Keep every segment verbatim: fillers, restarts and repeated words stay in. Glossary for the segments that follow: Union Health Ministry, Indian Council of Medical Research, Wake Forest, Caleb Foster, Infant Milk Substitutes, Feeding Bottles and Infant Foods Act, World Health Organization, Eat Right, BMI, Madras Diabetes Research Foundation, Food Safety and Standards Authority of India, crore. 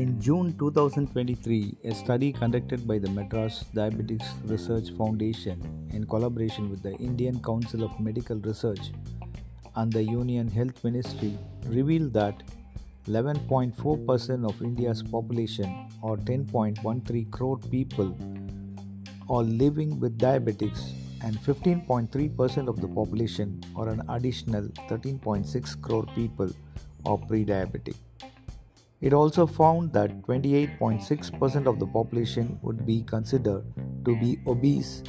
In June two thousand twenty-three, a study conducted by the Madras Diabetes Research Foundation in collaboration with the Indian Council of Medical Research and the Union Health Ministry revealed that eleven point four percent of India's population, or ten point one three crore people, are living with diabetics, and fifteen point three percent of the population, or an additional thirteen point six crore people, are pre-diabetic. It also found that twenty-eight point six percent of the population would be considered to be obese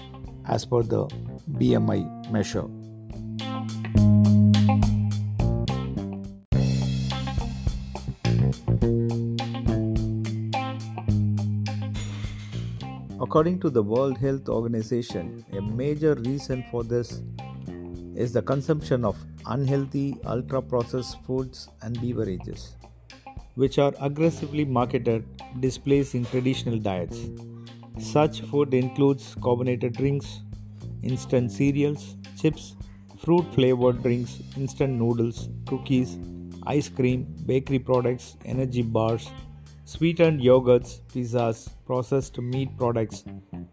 as per the B M I measure. According to the World Health Organization, a major reason for this is the consumption of unhealthy, ultra-processed foods and beverages, which are aggressively marketed, displacing traditional diets. Such food includes carbonated drinks, instant cereals, chips, fruit-flavored drinks, instant noodles, cookies, ice cream, bakery products, energy bars, sweetened yogurts, pizzas, processed meat products,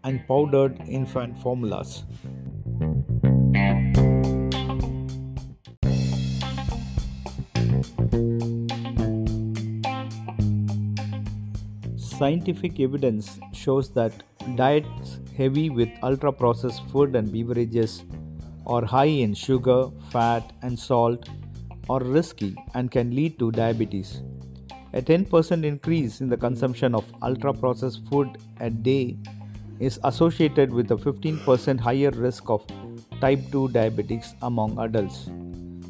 and powdered infant formulas. Scientific evidence shows that diets heavy with ultra-processed food and beverages are high in sugar, fat, and salt are risky and can lead to diabetes. A ten percent increase in the consumption of ultra-processed food a day is associated with a fifteen percent higher risk of type two diabetics among adults.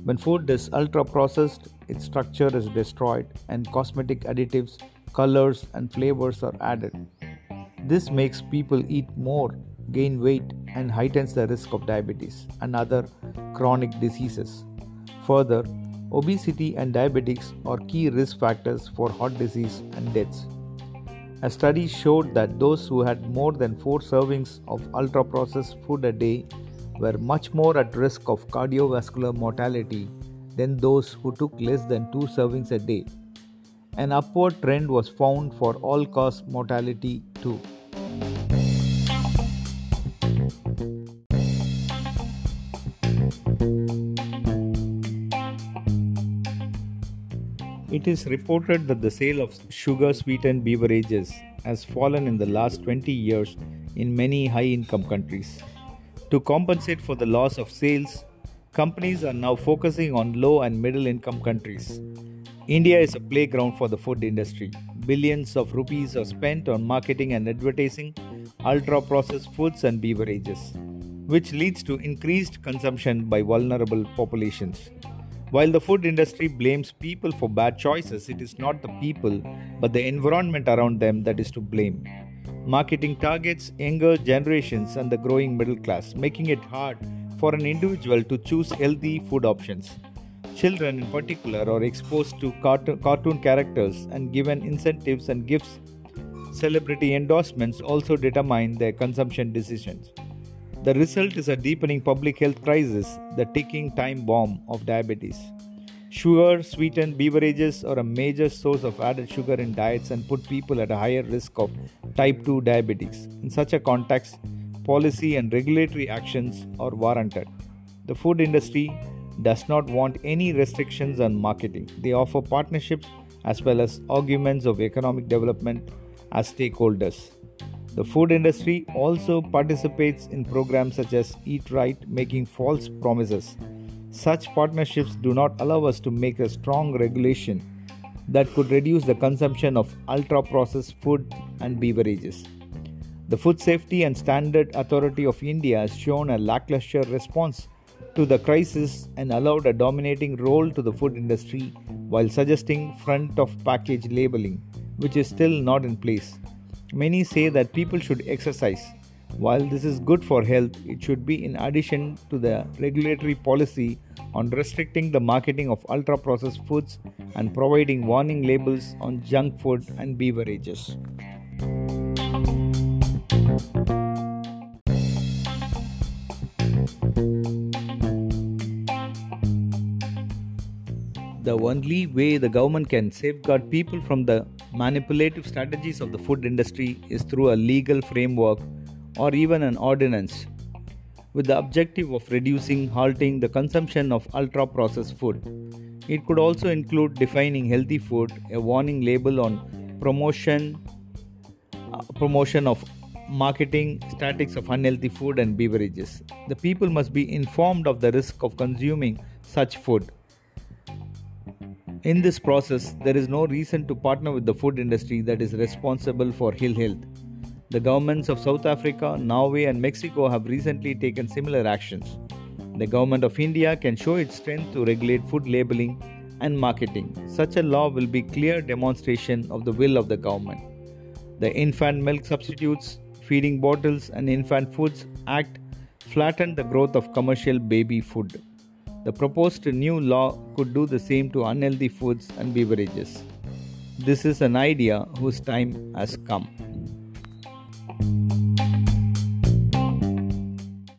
When food is ultra-processed, its structure is destroyed and cosmetic additives, colors and flavors are added. This makes people eat more, gain weight, and heightens the risk of diabetes and other chronic diseases. Further, obesity and diabetics are key risk factors for heart disease and deaths. A study showed that those who had more than four servings of ultra-processed food a day were much more at risk of cardiovascular mortality than those who took less than two servings a day. An upward trend was found for all-cause mortality too. It is reported that the sale of sugar-sweetened beverages has fallen in the last twenty years in many high-income countries. To compensate for the loss of sales, companies are now focusing on low- and middle-income countries. India is a playground for the food industry. Billions of rupees are spent on marketing and advertising ultra-processed foods and beverages, which leads to increased consumption by vulnerable populations. While the food industry blames people for bad choices, it is not the people but the environment around them that is to blame. Marketing targets younger generations and the growing middle class, making it hard for an individual to choose healthy food options. Children in particular are exposed to cartoon characters and given incentives and gifts. Celebrity endorsements also determine their consumption decisions. The result is a deepening public health crisis, the ticking time bomb of diabetes. Sugar-sweetened beverages are a major source of added sugar in diets and put people at a higher risk of type two diabetes. In such a context, policy and regulatory actions are warranted. The food industry does not want any restrictions on marketing. They offer partnerships as well as augments of economic development as stakeholders. The food industry also participates in programs such as Eat Right, making false promises. Such partnerships do not allow us to make a strong regulation that could reduce the consumption of ultra-processed food and beverages. The Food Safety and Standards Authority of India has shown a lackluster response to the crisis and allowed a dominating role to the food industry while suggesting front-of-package labeling, which is still not in place. Many say that people should exercise. While this is good for health, it should be in addition to the regulatory policy on restricting the marketing of ultra-processed foods and providing warning labels on junk food and beverages. the only way the government can safeguard people from the manipulative strategies of the food industry is through a legal framework or even an ordinance, with the objective of reducing, halting the consumption of ultra-processed food. It could also include defining healthy food, a warning label on promotion, uh, promotion of marketing, statistics of unhealthy food and beverages. The people must be informed of the risk of consuming such food. In this process, there is no reason to partner with the food industry that is responsible for ill health. The governments of South Africa, Norway and Mexico have recently taken similar actions. The government of India can show its strength to regulate food labeling and marketing. Such a law will be a clear demonstration of the will of the government. The Infant Milk Substitutes, Feeding Bottles and Infant Foods Act flattened the growth of commercial baby food. The proposed new law could do the same to unhealthy foods and beverages. This is an idea whose time has come.